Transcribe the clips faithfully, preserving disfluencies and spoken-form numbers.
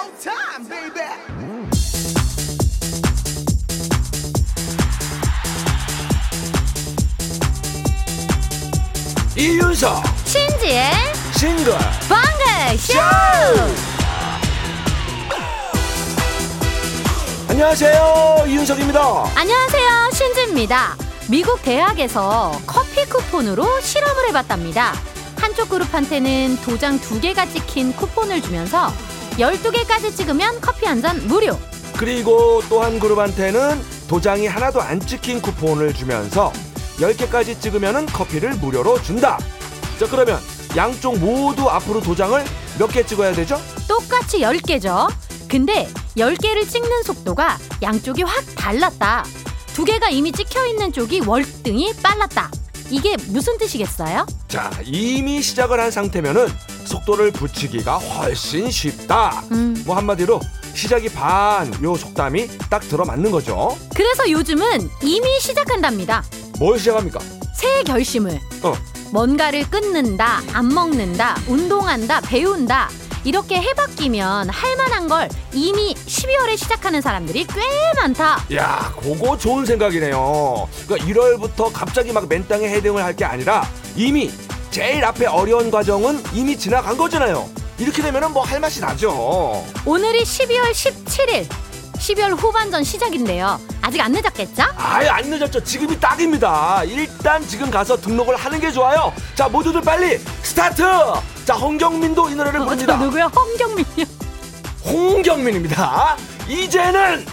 showtime, baby. 이윤석, 신지의 싱글벙글쇼. 안녕하세요, 이윤석입니다. 안녕하세요, 신지입니다. 미국 대학에서 커피 쿠폰으로 실험을 해봤답니다. 한쪽 그룹한테는 도장 두 개가 찍힌 쿠폰을 주면서 열두 개까지 찍으면 커피 한 잔 무료. 그리고 또 한 그룹한테는 도장이 하나도 안 찍힌 쿠폰을 주면서 열 개까지 찍으면 커피를 무료로 준다. 자, 그러면 양쪽 모두 앞으로 도장을 몇 개 찍어야 되죠? 똑같이 열 개죠. 근데 열 개를 찍는 속도가 양쪽이 확 달랐다. 두 개가 이미 찍혀있는 쪽이 월등히 빨랐다. 이게 무슨 뜻이겠어요? 자, 이미 시작을 한 상태면은 속도를 붙이기가 훨씬 쉽다. 음. 뭐 한마디로 시작이 반, 요 속담이 딱 들어맞는 거죠. 그래서 요즘은 이미 시작한답니다. 뭘 시작합니까? 새 결심을. 어. 뭔가를 끊는다, 안 먹는다, 운동한다, 배운다. 이렇게 해바뀌면 할 만한 걸 이미 십이월에 시작하는 사람들이 꽤 많다. 야, 그거 좋은 생각이네요. 그러니까 일월부터 갑자기 막 맨땅에 헤딩을 할 게 아니라 이미 제일 앞에 어려운 과정은 이미 지나간 거잖아요. 이렇게 되면 뭐 할 맛이 나죠. 오늘이 십이월 십칠일. 십이월 후반전 시작인데요. 아직 안 늦었겠죠? 아유, 안 늦었죠. 지금이 딱입니다. 일단 지금 가서 등록을 하는 게 좋아요. 자, 모두들 빨리 스타트! 자, 홍경민도 이 노래를 부릅니다. 어, 누구야? 홍경민이요? 홍경민입니다. 이제는!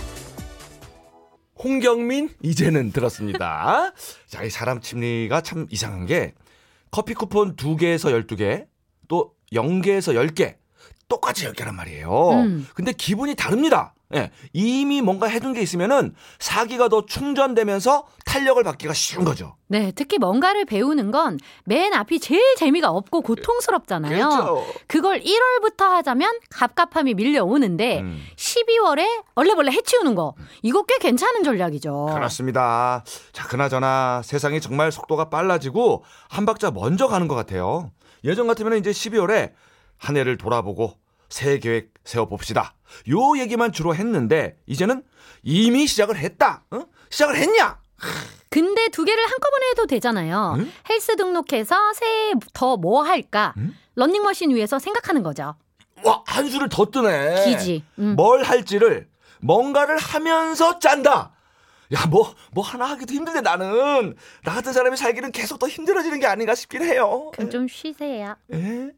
홍경민, 이제는 들었습니다. 자, 이 사람 심리가 참 이상한 게 커피 쿠폰 두 개에서 열두 개, 또 영 개에서 열 개, 똑같이 열 개란 말이에요. 음. 근데 기분이 다릅니다. 예, 이미 뭔가 해둔 게 있으면은 사기가 더 충전되면서 탄력을 받기가 쉬운 거죠. 네, 특히 뭔가를 배우는 건 맨 앞이 제일 재미가 없고 고통스럽잖아요. 그렇죠. 그걸 일월부터 하자면 갑갑함이 밀려오는데 음. 십이월에 얼레벌레 해치우는 거, 이거 꽤 괜찮은 전략이죠. 그렇습니다. 자, 그나저나 세상이 정말 속도가 빨라지고 한 박자 먼저 가는 것 같아요. 예전 같으면 이제 십이월에 한 해를 돌아보고 새 계획 세워봅시다, 요 얘기만 주로 했는데 이제는 이미 시작을 했다, 어? 시작을 했냐? 근데 두 개를 한꺼번에 해도 되잖아요. 응? 헬스 등록해서 새해 더 뭐 할까? 응? 러닝머신 위에서 생각하는 거죠. 와, 한 수를 더 뜨네. 기지. 응. 뭘 할지를 뭔가를 하면서 짠다. 야, 뭐, 뭐 하나 하기도 힘든데 나는 나 같은 사람이 살기는 계속 더 힘들어지는 게 아닌가 싶긴 해요. 그럼 좀 쉬세요. 에?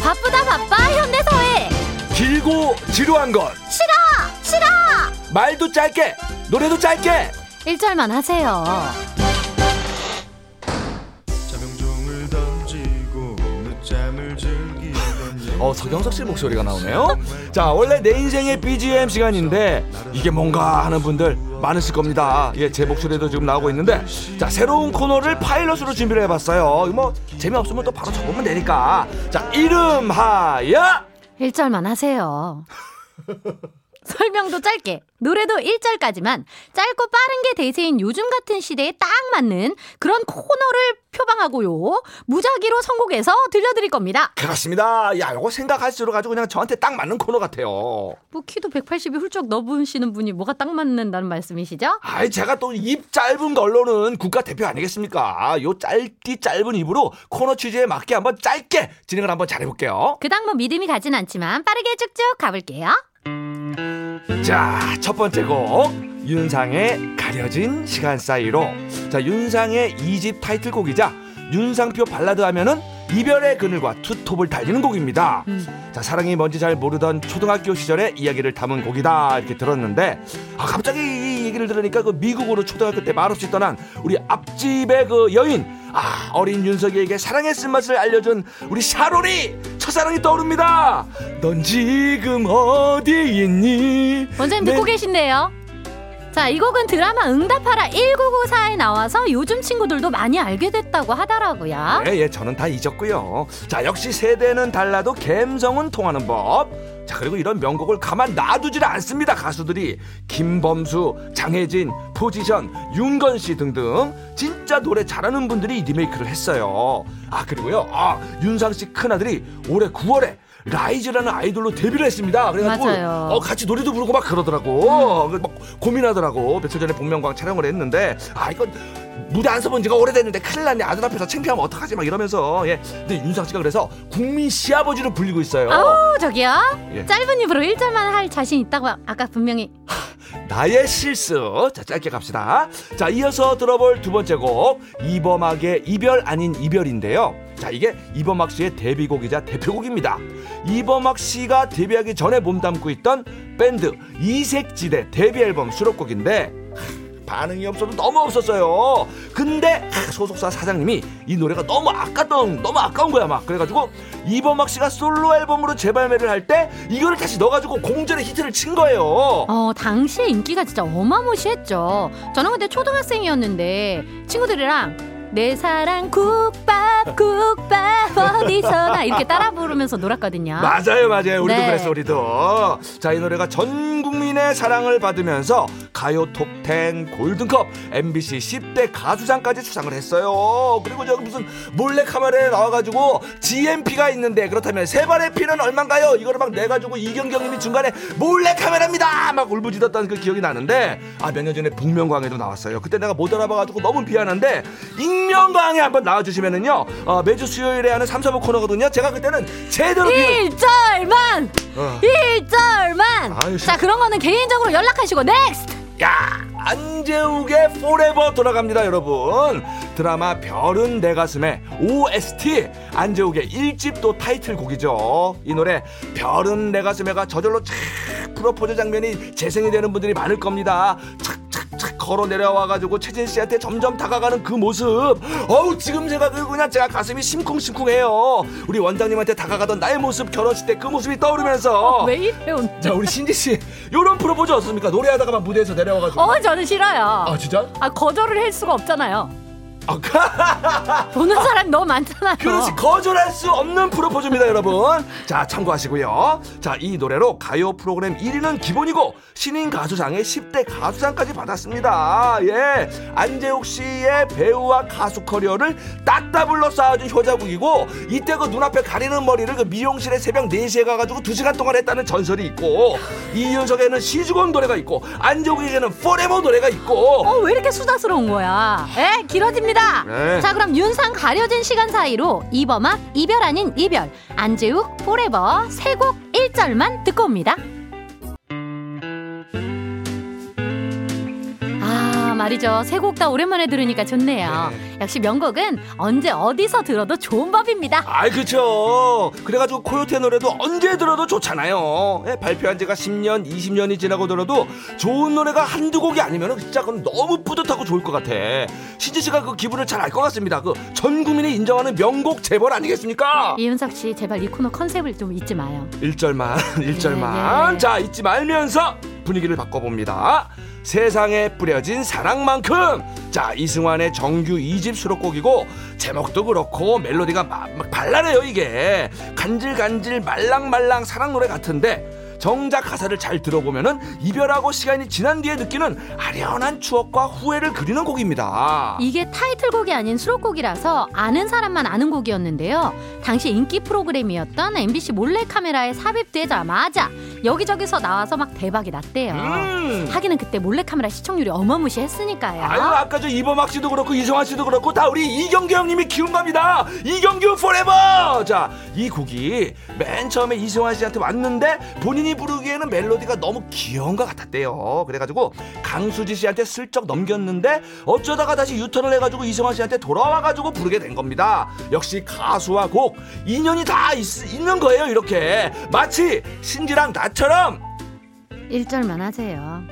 바쁘다 바빠 현대사회. 길고 지루한 건 싫어 싫어. 말도 짧게 노래도 짧게 일 절만 하세요. 자명종을 던지고 늦잠을 즐기던 어, 서경석 씨 목소리가 나오네요. 자, 원래 내 인생의 비지엠 시간인데 이게 뭔가 하는 분들 많으실 겁니다. 예, 제 목소리도 지금 나오고 있는데, 자, 새로운 코너를 파일럿으로 준비를 해봤어요. 뭐 재미없으면 또 바로 접으면 되니까. 자, 이름하여 일 절만 하세요. 설명도 짧게, 노래도 일 절까지만. 짧고 빠른 게 대세인 요즘 같은 시대에 딱 맞는 그런 코너를 표방하고요, 무작위로 선곡해서 들려드릴 겁니다. 그렇습니다. 야, 이거 생각할수록 아주 그냥 저한테 딱 맞는 코너 같아요. 뭐 키도 백팔십이 훌쩍 넘으시는 분이 뭐가 딱 맞는다는 말씀이시죠? 아이, 제가 또 입 짧은 걸로는 국가대표 아니겠습니까? 요 짧디 짧은 입으로 코너 취지에 맞게 한번 짧게 진행을 한번 잘해볼게요. 그닥 뭐 믿음이 가진 않지만 빠르게 쭉쭉 가볼게요. 자, 첫 번째 곡, 윤상의 가려진 시간 사이로. 자, 윤상의 이 집 타이틀곡이자 윤상표 발라드 하면은 이별의 그늘과 투톱을 달리는 곡입니다. 음. 자, 사랑이 뭔지 잘 모르던 초등학교 시절의 이야기를 담은 곡이다, 이렇게 들었는데, 아, 갑자기 이 얘기를 들으니까 그 미국으로 초등학교 때 말없이 떠난 우리 앞집의 그 여인, 아, 어린 윤석이에게 사랑의 쓴맛을 알려준 우리 샤롤이, 첫사랑이 떠오릅니다. 넌 지금 어디 있니? 원장님 듣고 계신데요. 자, 이 곡은 드라마 응답하라 천구백구십사에 나와서 요즘 친구들도 많이 알게 됐다고 하더라고요. 네, 예, 저는 다 잊었고요. 자, 역시 세대는 달라도 감성은 통하는 법. 자, 그리고 이런 명곡을 가만 놔두질 않습니다. 가수들이 김범수, 장혜진, 포지션, 윤건씨 등등 진짜 노래 잘하는 분들이 리메이크를 했어요. 아, 그리고요, 아, 윤상씨 큰아들이 올해 구월에 라이즈라는 아이돌로 데뷔를 했습니다. 그래가지고 어, 같이 노래도 부르고 막 그러더라고. 음. 막 고민하더라고. 며칠 전에 복면가왕 촬영을 했는데 아 이건 무대 안 서본 지가 오래됐는데 큰일 났네. 아들 앞에서 창피하면 어떡하지 막 이러면서. 예. 근데 윤상 씨가 그래서 국민 시아버지로 불리고 있어요. 아우 저기요. 예. 짧은 입으로 일 절만 할 자신 있다고 아까 분명히. 나의 실수. 자, 짧게 갑시다. 자, 이어서 들어볼 두 번째 곡 이범학의 이별 아닌 이별인데요. 자, 이게 이범학 씨의 데뷔곡이자 대표곡입니다. 이범학 씨가 데뷔하기 전에 몸담고 있던 밴드 이색지대 데뷔 앨범 수록곡인데 반응이 없어도 너무 없었어요. 근데 소속사 사장님이 이 노래가 너무 아까운 너무 아까운 거야 막. 그래가지고 이범학 씨가 솔로 앨범으로 재발매를 할 때 이거를 다시 넣어가지고 공전에 히트를 친 거예요. 어, 당시에 인기가 진짜 어마무시했죠. 저는 그때 초등학생이었는데 친구들이랑 내 사랑 국밥 국밥 어디서나 이렇게 따라 부르면서 놀았거든요. 맞아요 맞아요. 우리도 네. 그랬어 우리도. 자, 이 노래가 전 국민의 사랑을 받으면서 가요 톱텐, 골든컵, 엠비씨 십 대 가수상까지 수상을 했어요. 그리고 저기 무슨 몰래카메라에 나와가지고 지엠피가 있는데 그렇다면 세 발의 피는 얼만가요? 이거를 막 내가지고 이경규 님이 중간에 몰래카메라입니다 막 울부짖었던 그 기억이 나는데 아, 몇 년 전에 복면가왕에도 나왔어요. 그때 내가 못 알아봐가지고 너무 미안한데 명강에 한번 나와주시면은요, 어, 매주 수요일에 하는 삼, 사부 코너거든요. 제가 그때는 제대로 일 절만 어. 일 절만 아유, 자, 그런 거는 개인적으로 연락하시고 넥스트. 야, 안재욱의 포레버 돌아갑니다. 여러분, 드라마 별은 내 가슴에 오에스티 안재욱의 일 집도 타이틀곡이죠. 이 노래 별은 내 가슴에가 저절로 착 프로포즈 장면이 재생이 되는 분들이 많을 겁니다. 착착착 걸어 내려와가지고 최진씨한테 점점 다가가는 그 모습, 어우 지금 생각해도 그냥 제가 가슴이 심쿵심쿵해요. 우리 원장님한테 다가가던 나의 모습, 결혼식 때 그 모습이 떠오르면서 어, 왜 이래. 자, 우리 신지씨 요런 프로포즈 어떻습니까? 노래하다가 막 무대에서 내려와가지고. 어, 저는 싫어요. 아, 진짜? 아, 거절을 할 수가 없잖아요. 보는 사람이 너무 많잖아요. 그렇지, 거절할 수 없는 프로포즈입니다. 여러분, 자, 참고하시고요. 자, 이 노래로 가요 프로그램 일 위는 기본이고 신인 가수상의 십 대 가수상까지 받았습니다. 예, 안재욱 씨의 배우와 가수 커리어를 따따블로 쌓아준 효자국이고 이때 그 눈앞에 가리는 머리를 그 미용실에 새벽 네 시에 가가지고 두 시간 동안 했다는 전설이 있고 이윤석에는 시주곤 노래가 있고 안재욱에게는 포레버 노래가 있고. 어, 왜 이렇게 수다스러운 거야? 에? 길어집니다. 네. 자, 그럼 윤상 가려진 시간 사이로 이범학 이별 아닌 이별, 안재욱 포레버 세 곡 일 절만 듣고 옵니다. 아, 말이죠. 세 곡 다 오랜만에 들으니까 좋네요. 네. 역시 명곡은 언제 어디서 들어도 좋은 법입니다. 아, 그렇죠. 그래가지고 코요태 노래도 언제 들어도 좋잖아요. 예, 발표한 지가 십 년, 이십 년이 지나고 들어도 좋은 노래가 한두 곡이 아니면 진짜 그건 너무 뿌듯하고 좋을 것 같아. 신지 씨가 그 기분을 잘 알 것 같습니다. 그 전 국민이 인정하는 명곡 재벌 아니겠습니까? 이윤석 씨, 제발 이 코너 컨셉을 좀 잊지 마요. 일 절만, 일 절만. 예, 예. 자, 잊지 말면서 분위기를 바꿔봅니다. 세상에 뿌려진 사랑만큼. 자, 이승환의 정규 이 집 수록곡이고 제목도 그렇고 멜로디가 막, 막 발랄해요. 이게 간질간질 말랑말랑 사랑 노래 같은데 정작 가사를 잘 들어보면은 이별하고 시간이 지난 뒤에 느끼는 아련한 추억과 후회를 그리는 곡입니다. 이게 타이틀곡이 아닌 수록곡이라서 아는 사람만 아는 곡이었는데요. 당시 인기 프로그램이었던 엠비씨 몰래카메라에 삽입되자마자 여기저기서 나와서 막 대박이 났대요. 음. 하기는 그때 몰래카메라 시청률이 어마무시했으니까요. 아유, 아까 저 이범학 씨도 그렇고 이성환 씨도 그렇고 다 우리 이경규 형님이 키운 겁니다. 이경규 포레버. 자, 이 곡이 맨 처음에 이성환 씨한테 왔는데 본인이 부르기에는 멜로디가 너무 귀여운 것 같았대요. 그래가지고 강수지 씨한테 슬쩍 넘겼는데 어쩌다가 다시 유턴을 해가지고 이승환 씨한테 돌아와가지고 부르게 된 겁니다. 역시 가수와 곡 인연이 다 있, 있는 거예요. 이렇게 마치 신지랑 나처럼. 일 절만 하세요.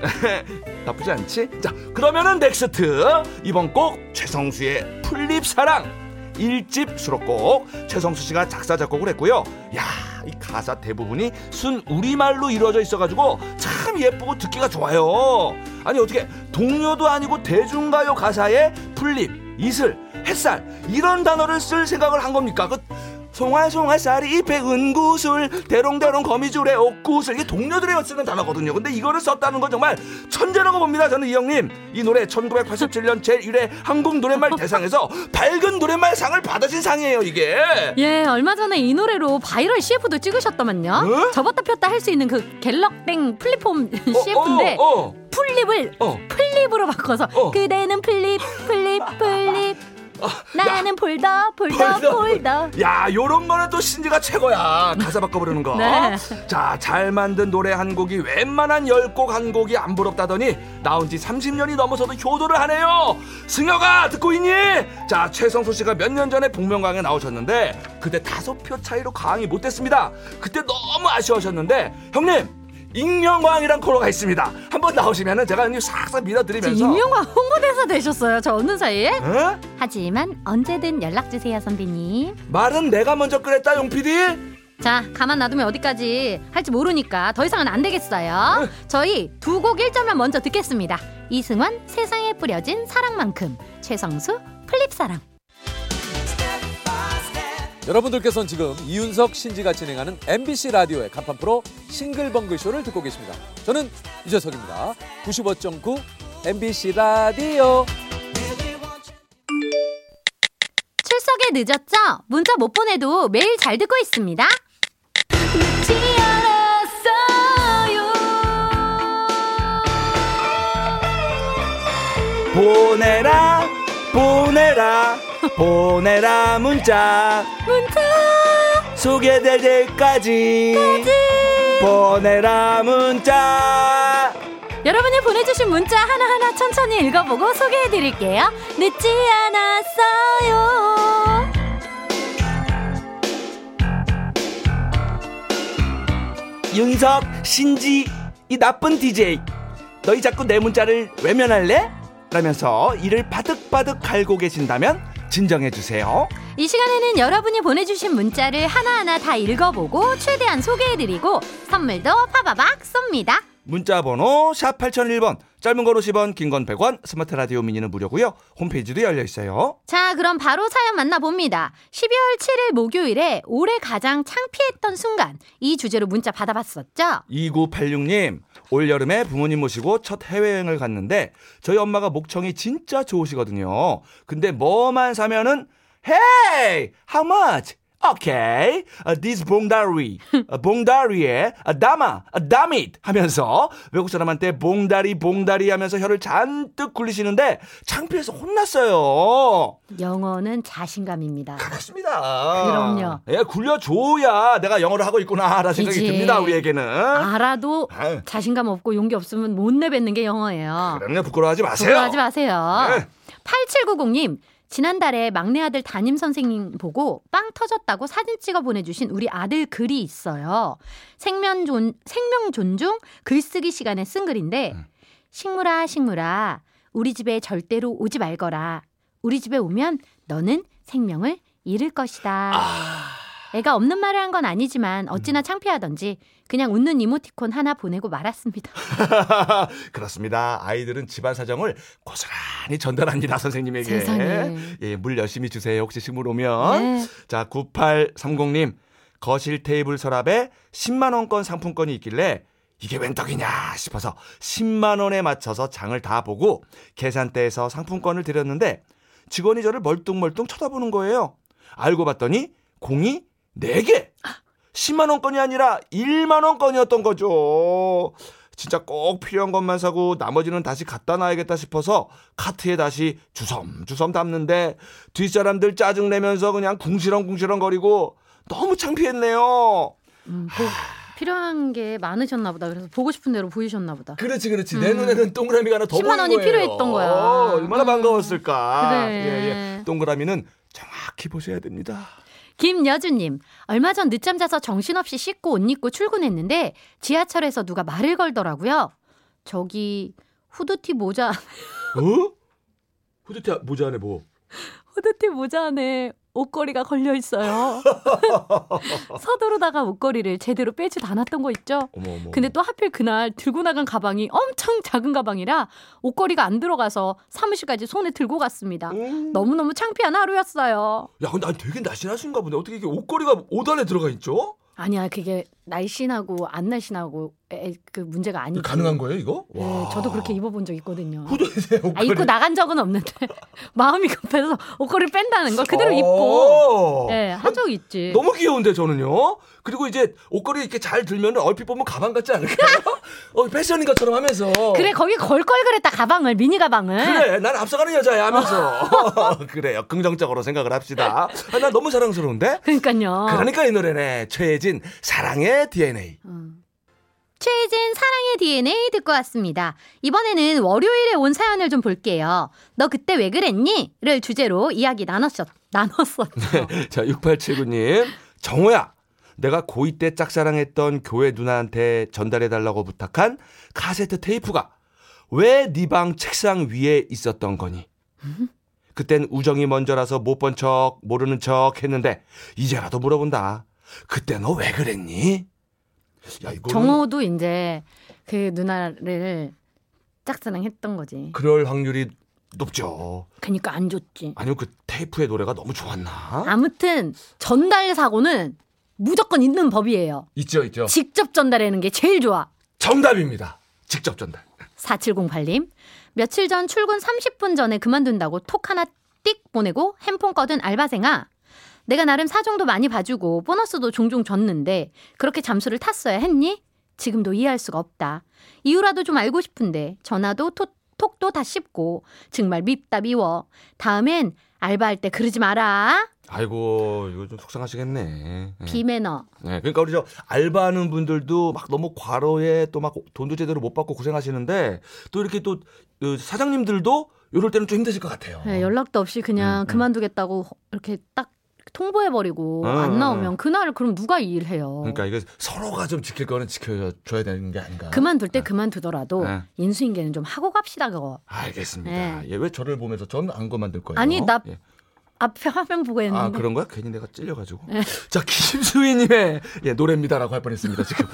나쁘지 않지? 자, 그러면은 넥스트 이번 곡 최성수의 풀립사랑 일 집 수록곡. 최성수 씨가 작사 작곡을 했고요. 야, 이 가사 대부분이 순 우리말로 이루어져 있어가지고 참 예쁘고 듣기가 좋아요. 아니 어떻게 동요도 아니고 대중가요 가사에 풀잎, 이슬, 햇살 이런 단어를 쓸 생각을 한 겁니까? 그 송알송알살이 백은 구슬 대롱대롱 거미줄에 옥구슬 이게 동료들에 쓰는 단어거든요. 근데 이거를 썼다는 건 정말 천재라고 봅니다. 저는 이 형님 이 노래 천구백팔십칠 년 제일 회 한국 노래말 대상에서 밝은 노래말 상을 받으신 상이에요 이게. 예, 얼마 전에 이 노래로 바이럴 씨에프도 찍으셨더만요. 어? 접었다 폈다 할 수 있는 그 갤럭뱅 플랫폼 어, 씨에프인데 어, 어, 어. 풀립을 어. 플립으로 바꿔서 어. 그대는 플립 플립 플립 어, 나는 폴더 폴더 폴더. 야, 요런 거는 또 신지가 최고야. 가사 바꿔버리는 거. 네. 자, 잘 만든 노래 한 곡이 웬만한 열 곡 한 곡이 안 부럽다더니 나온 지 삼십 년이 넘어서도 효도를 하네요. 승혁아 듣고 있니? 자, 최성수 씨가 몇 년 전에 복면가왕에 나오셨는데 그때 다섯 표 차이로 가왕이 못됐습니다. 그때 너무 아쉬워하셨는데 형님 익명왕이란 코너가 있습니다. 한번 나오시면은 제가 형님 싹싹 밀어드리면서 익명왕 홍보대사 되셨어요. 저 없는 사이에. 어? 하지만 언제든 연락주세요 선배님. 말은 내가 먼저 그랬다 용피디. 자, 가만 놔두면 어디까지 할지 모르니까 더 이상은 안 되겠어요. 응. 저희 두 곡 일 절만 먼저 듣겠습니다. 이승환 세상에 뿌려진 사랑만큼, 최성수 플립사랑. 여러분들께서는 지금 이윤석, 신지가 진행하는 엠비씨 라디오의 간판 프로 싱글벙글쇼를 듣고 계십니다. 저는 이재석입니다. 구십오 점 구 엠비씨 라디오. 출석에 늦었죠? 문자 못 보내도 매일 잘 듣고 있습니다. 늦지 않았어요. 보내라 보내라 보내라 문자 문자 소개될 때까지 까지. 보내라 문자. 여러분이 보내주신 문자 하나하나 천천히 읽어보고 소개해드릴게요. 늦지 않았어요. 윤석, 신지, 이 나쁜 디제이 너희 자꾸 내 문자를 외면할래? 라면서 이를 바득바득 갈고 계신다면 진정해주세요. 이 시간에는 여러분이 보내주신 문자를 하나하나 다 읽어보고 최대한 소개해드리고 선물도 파바박 쏩니다. 문자번호 샵 팔공공일 번, 짧은 건 오십 원, 긴 건 백 원, 스마트 라디오 미니는 무료고요. 홈페이지도 열려있어요. 자, 그럼 바로 사연 만나봅니다. 십이월 칠일 목요일에 올해 가장 창피했던 순간, 이 주제로 문자 받아봤었죠? 이구팔육 님, 올여름에 부모님 모시고 첫 해외여행을 갔는데 저희 엄마가 목청이 진짜 좋으시거든요. 근데 뭐만 사면은 Hey! How much? Okay, uh, this 봉다리, uh, 봉다리에 uh, 담아, uh, damn it 하면서 외국 사람한테 봉다리 봉다리 하면서 혀를 잔뜩 굴리시는데 창피해서 혼났어요. 영어는 자신감입니다. 그렇습니다. 그럼요. 예, 굴려줘야 내가 영어를 하고 있구나라는 생각이 듭니다. 우리에게는. 알아도 에이. 자신감 없고 용기 없으면 못 내뱉는 게 영어예요. 그럼요. 부끄러워하지 마세요. 부끄러워하지 마세요. 네. 팔칠구공 님. 지난달에 막내 아들 담임 선생님 보고 빵 터졌다고 사진 찍어 보내주신 우리 아들 글이 있어요. 생명 존, 생명 존중 글쓰기 시간에 쓴 글인데 식물아 식물아 우리 집에 절대로 오지 말거라. 우리 집에 오면 너는 생명을 잃을 것이다. 애가 없는 말을 한 건 아니지만 어찌나 창피하던지 그냥 웃는 이모티콘 하나 보내고 말았습니다. 그렇습니다. 아이들은 집안 사정을 고스란히 전달합니다. 선생님에게. 세상에. 예, 물 열심히 주세요. 혹시 식물 오면. 네. 자, 구팔삼공 님. 거실 테이블 서랍에 십만 원권 상품권이 있길래 이게 웬 떡이냐 싶어서 십만 원에 맞춰서 장을 다 보고 계산대에서 상품권을 드렸는데 직원이 저를 멀뚱멀뚱 쳐다보는 거예요. 알고 봤더니 공이 네 개. 십만 원권이 아니라 일만 원권이었던 거죠. 진짜 꼭 필요한 것만 사고 나머지는 다시 갖다 놔야겠다 싶어서 카트에 다시 주섬주섬 담는데 뒷사람들 짜증내면서 그냥 궁시렁궁시렁거리고 너무 창피했네요. 음, 그, 필요한 게 많으셨나 보다. 그래서 보고 싶은 대로 보이셨나 보다. 그렇지 그렇지. 음. 내 눈에는 동그라미가 하나 더 보인 거예요. 십만 원이 필요했던 거야. 어, 얼마나 음. 반가웠을까. 그래. 예, 예. 동그라미는 정확히 보셔야 됩니다. 김여주님, 얼마 전 늦잠 자서 정신없이 씻고 옷 입고 출근했는데 지하철에서 누가 말을 걸더라고요. 저기 후드티 모자. 어? 후드티 모자 안에 뭐? 후드티 모자 안에 옷걸이가 걸려 있어요. 서두르다가 옷걸이를 제대로 빼지도 않았던 거 있죠. 어머어머. 근데 또 하필 그날 들고 나간 가방이 엄청 작은 가방이라 옷걸이가 안 들어가서 사무실까지 손에 들고 갔습니다. 음. 너무너무 창피한 하루였어요. 야, 근데 되게 날씬하신가 보네. 어떻게 이게 옷걸이가 옷 안에 들어가 있죠? 아니야, 그게 날씬하고 안 날씬하고 에, 그 문제가 아니죠. 가능한 거예요 이거? 네, 와. 저도 그렇게 입어본 적 있거든요. 후드세요, 옷걸이. 아, 입고 나간 적은 없는데 마음이 급해서 옷걸이를 뺀다는 걸 그대로 입고 네, 한 적이 있지. 너무 귀여운데 저는요. 그리고 이제 옷걸이 이렇게 잘 들면 얼핏 보면 가방 같지 않을까요? 어, 패션인 것처럼 하면서. 그래, 거기 걸 걸 그랬다 가방을, 미니 가방을. 그래, 난 앞서가는 여자야 하면서. 그래요, 긍정적으로 생각을 합시다. 아, 나 너무 사랑스러운데? 그러니까요. 그러니까 이 노래네, 최혜진 사랑의 디엔에이. 음. 최혜진 사랑의 디엔에이 듣고 왔습니다. 이번에는 월요일에 온 사연을 좀 볼게요. 너 그때 왜 그랬니? 를 주제로 이야기 나눴었, 나눴었죠. 네, 자, 육팔칠구 님. 정호야, 내가 고이 때 짝사랑했던 교회 누나한테 전달해달라고 부탁한 카세트 테이프가 왜 네 방 책상 위에 있었던 거니? 음? 그땐 우정이 먼저라서 못 본 척, 모르는 척 했는데 이제라도 물어본다. 그때 너 왜 그랬니? 야, 이거는... 정호도 이제 그 누나를 짝사랑했던 거지. 그럴 확률이 높죠. 그러니까 안 좋지. 아니면 그 테이프의 노래가 너무 좋았나? 아무튼 전달 사고는 무조건 있는 법이에요. 있죠, 있죠. 직접 전달하는 게 제일 좋아. 정답입니다. 직접 전달. 사칠공팔 님. 며칠 전 출근 삼십 분 전에 그만둔다고 톡 하나 띡 보내고 핸폰 꺼둔 알바생아, 내가 나름 사정도 많이 봐주고 보너스도 종종 줬는데 그렇게 잠수를 탔어야 했니? 지금도 이해할 수가 없다. 이유라도 좀 알고 싶은데 전화도 토, 톡도 다 씹고 정말 밉다 미워. 다음엔 알바할 때 그러지 마라. 아이고, 이거 좀 속상하시겠네. 네. 비매너. 네, 그러니까 우리 저 알바하는 분들도 막 너무 과로에 또 막 돈도 제대로 못 받고 고생하시는데 또 이렇게 또 사장님들도 이럴 때는 좀 힘드실 것 같아요. 네, 연락도 없이 그냥 음, 그만두겠다고 음. 이렇게 딱 통보해버리고 아, 안 나오면 그날 그럼 누가 일해요. 그러니까 이게 서로가 좀 지킬 거는 지켜줘야 되는 게 아닌가. 그만둘 때 아. 그만두더라도 아. 인수인계는 좀 하고 갑시다 그거. 알겠습니다. 예. 예, 왜 저를 보면서 전 안 그만둘 거예요. 아니 나 예. 앞에 화면 보고 했는데. 아, 그런 거야? 괜히 내가 찔려가지고. 예. 자, 김수희님의 예, 노래입니다라고 할 뻔했습니다 지금.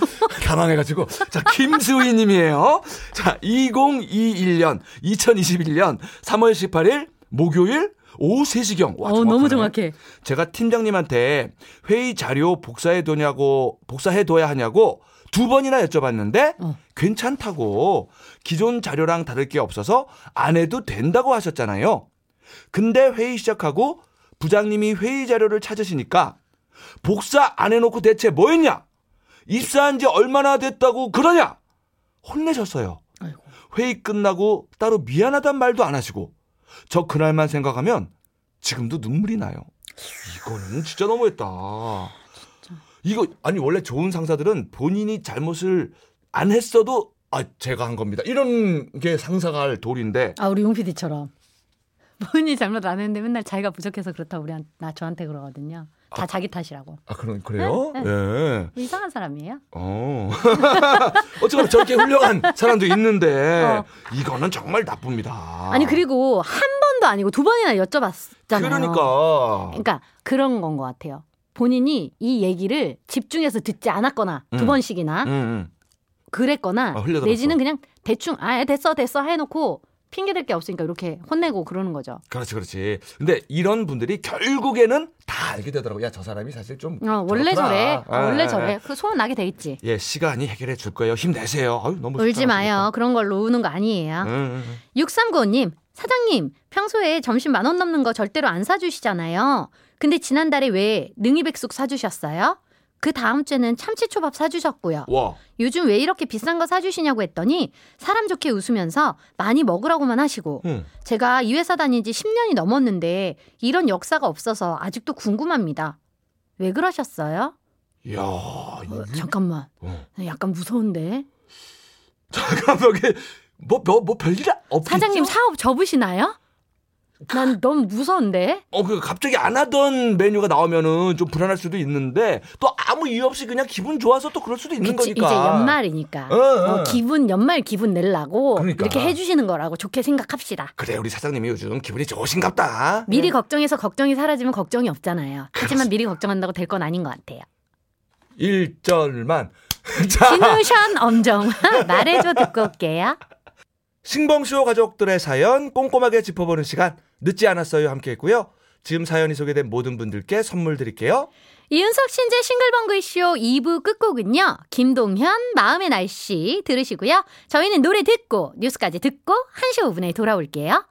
당황해가지고. 자, 김수희님이에요. 자, 이천이십일 년 이천이십일 년 삼월 십팔일 목요일 오후 세 시경. 와, 어, 너무 정확해. 제가 팀장님한테 회의 자료 복사해두냐고, 복사해둬야 하냐고 두 번이나 여쭤봤는데 어. 괜찮다고, 기존 자료랑 다를 게 없어서 안 해도 된다고 하셨잖아요. 근데 회의 시작하고 부장님이 회의 자료를 찾으시니까 복사 안 해놓고 대체 뭐 했냐? 입사한 지 얼마나 됐다고 그러냐? 혼내셨어요. 아이고. 회의 끝나고 따로 미안하단 말도 안 하시고. 저 그날만 생각하면 지금도 눈물이 나요. 이거는 진짜 너무했다. 진짜. 이거 아니, 원래 좋은 상사들은 본인이 잘못을 안 했어도 아, 제가 한 겁니다, 이런 게 상사가 할 도리인데. 아, 우리 용피디처럼 본인이 잘못 안 했는데 맨날 자기가 부족해서 그렇다고 우리 나 저한테 그러거든요. 다 아, 자기 탓이라고. 아, 그런, 그래요? 네, 네. 네. 이상한 사람이에요? 어. 어쨌거나 저렇게 훌륭한 사람도 있는데 어. 이거는 정말 나쁩니다. 아니, 그리고 한 번도 아니고 두 번이나 여쭤봤잖아요. 그러니까. 그러니까 그런 건 것 같아요. 본인이 이 얘기를 집중해서 듣지 않았거나 음. 두 번씩이나 음, 음. 그랬거나 아, 내지는 그냥 대충 아 됐어 됐어 해놓고 핑계댈 게 없으니까 이렇게 혼내고 그러는 거죠. 그렇지, 그렇지. 근데 이런 분들이 결국에는 다 알게 되더라고. 야, 저 사람이 사실 좀 어, 원래 저래, 아, 원래 아, 저래. 아, 그 소문 나게 돼 있지. 예, 시간이 해결해 줄 거예요. 힘내세요. 아유, 너무 울지 좋다, 마요. 진짜. 그런 걸로 우는 거 아니에요. 음, 음. 육삼구오 님, 사장님, 평소에 점심 만 원 넘는 거 절대로 안 사주시잖아요. 근데 지난달에 왜 능이백숙 사주셨어요? 그 다음 주에는 참치초밥 사주셨고요. 와. 요즘 왜 이렇게 비싼 거 사주시냐고 했더니 사람 좋게 웃으면서 많이 먹으라고만 하시고 음. 제가 이 회사 다닌 지 십 년이 넘었는데 이런 역사가 없어서 아직도 궁금합니다. 왜 그러셨어요? 이야, 어, 잠깐만. 어. 약간 무서운데. 잠깐만, 뭐, 뭐, 뭐 별일 없겠죠? 사장님 사업 접으시나요? 난 너무 무서운데? 어, 그 갑자기 안 하던 메뉴가 나오면은 좀 불안할 수도 있는데 또 아무 이유 없이 그냥 기분 좋아서 또 그럴 수도 있는 그치, 거니까. 이제 연말이니까. 응, 응. 어, 기분 연말 기분 내려고 그러니까. 이렇게 해주시는 거라고 좋게 생각합시다. 그래, 우리 사장님이 요즘 기분이 좋으신갑다. 미리 응. 걱정해서 걱정이 사라지면 걱정이 없잖아요. 하지만 그렇지. 미리 걱정한다고 될 건 아닌 것 같아요. 일 절만. 신우션 엄정 말해줘 듣고 올게요. 싱벙쇼 가족들의 사연 꼼꼼하게 짚어보는 시간 늦지 않았어요 함께 했고요. 지금 사연이 소개된 모든 분들께 선물 드릴게요. 이윤석 신지 싱글벙글쇼 이 부 끝곡은요. 김동현 마음의 날씨 들으시고요. 저희는 노래 듣고 뉴스까지 듣고 한 시 오 분에 돌아올게요.